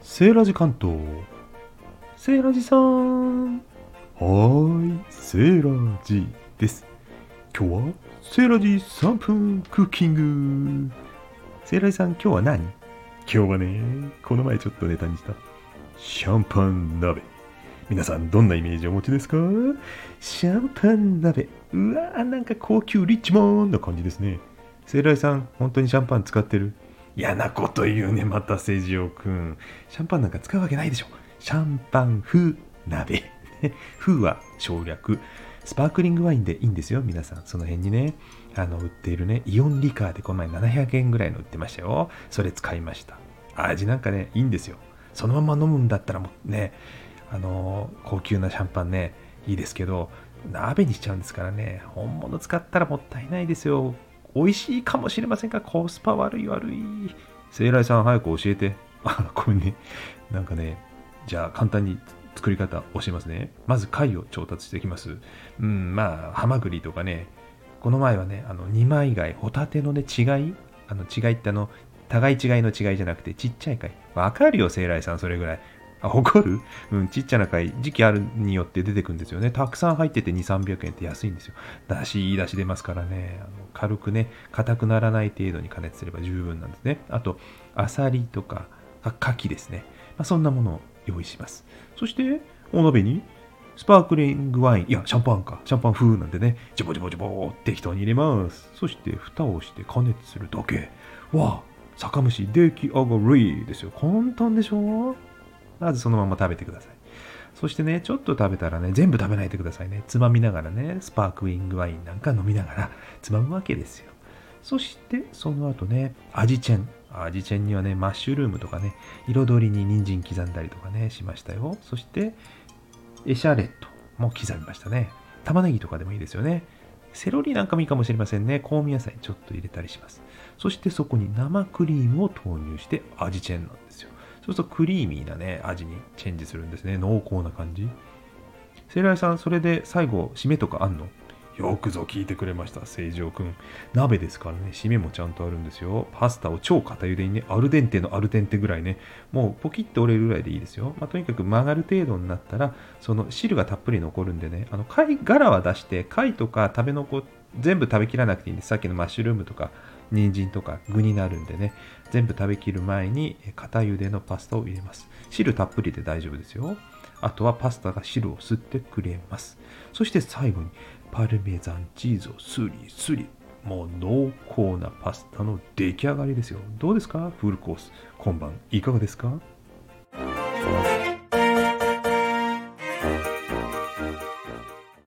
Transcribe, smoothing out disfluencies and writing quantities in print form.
セーラジ関東、セーラジさん、はい、セーラジです。今日はセーラジ3分クッキング。セーラジさん、今日は何？今日はね、この前ちょっとネタにしたシャンパン鍋。皆さんどんなイメージをお持ちですか？シャンパン鍋、うわー、なんか高級リッチモンな感じですね。セーラジさん、本当にシャンパン使ってる？嫌なこと言うね、またセジオくん。シャンパンなんか使うわけないでしょ。シャンパン風鍋風は省略。スパークリングワインでいいんですよ、皆さん。その辺にね、売っているね、イオンリカーでこの前700円ぐらいの売ってましたよ。それ使いました。味なんかね、いいんですよ。そのまま飲むんだったらもうね、高級なシャンパンね、いいですけど、鍋にしちゃうんですからね。本物使ったらもったいないですよ。美味しいかもしれませんが、コスパ悪い。セイライさん、早く教えて。これね、なんかね、じゃあ簡単に作り方教えますね。まず貝を調達していきます。ハマグリとかね、この前はね、二枚貝、ホタテのね、違い、違いって互い違いの違いじゃなくて、ちっちゃい貝。わかるよ、セイライさん、それぐらい。怒る？ちっちゃな貝、時期あるによって出てくるんですよね。たくさん入ってて2、300円って安いんですよ。だし、いいだし出ますからね。軽くね、硬くならない程度に加熱すれば十分なんですね。あと、アサリとか、牡蠣ですね。そんなものを用意します。そして、お鍋に、スパークリングワイン、いや、シャンパンか。シャンパン風なんでね、ジョボジョボジョボーって適当に入れます。そして、蓋をして加熱するだけ。わあ、酒蒸し出来上がりですよ。簡単でしょ？まずそのまま食べてください。そしてね、ちょっと食べたらね、全部食べないでくださいね。つまみながらね、スパークリングワインなんか飲みながらつまむわけですよ。そしてその後ね、味チェンにはね、マッシュルームとかね、彩りに人参刻んだりとかね、しましたよ。そしてエシャレットも刻みましたね。玉ねぎとかでもいいですよね。セロリなんかもいいかもしれませんね。香味野菜ちょっと入れたりします。そしてそこに生クリームを投入して味チェンなんですよ。そうするとクリーミーなね、味にチェンジするんですね。濃厚な感じ。セイライさん、それで最後、締めとかあんの？よくぞ聞いてくれました、セイジオくん。鍋ですからね、締めもちゃんとあるんですよ。パスタを超固ゆでにね、アルデンテぐらいね、もうポキッと折れるぐらいでいいですよ。とにかく曲がる程度になったら、その汁がたっぷり残るんでね、貝殻は出して、貝とか食べ残って、全部食べきらなくていいんです。さっきのマッシュルームとか人参とか具になるんでね、全部食べきる前に固ゆでのパスタを入れます。汁たっぷりで大丈夫ですよ。あとはパスタが汁を吸ってくれます。そして最後にパルメザンチーズをスリスリ、もう濃厚なパスタの出来上がりですよ。どうですか？フルコース今晩いかがですか？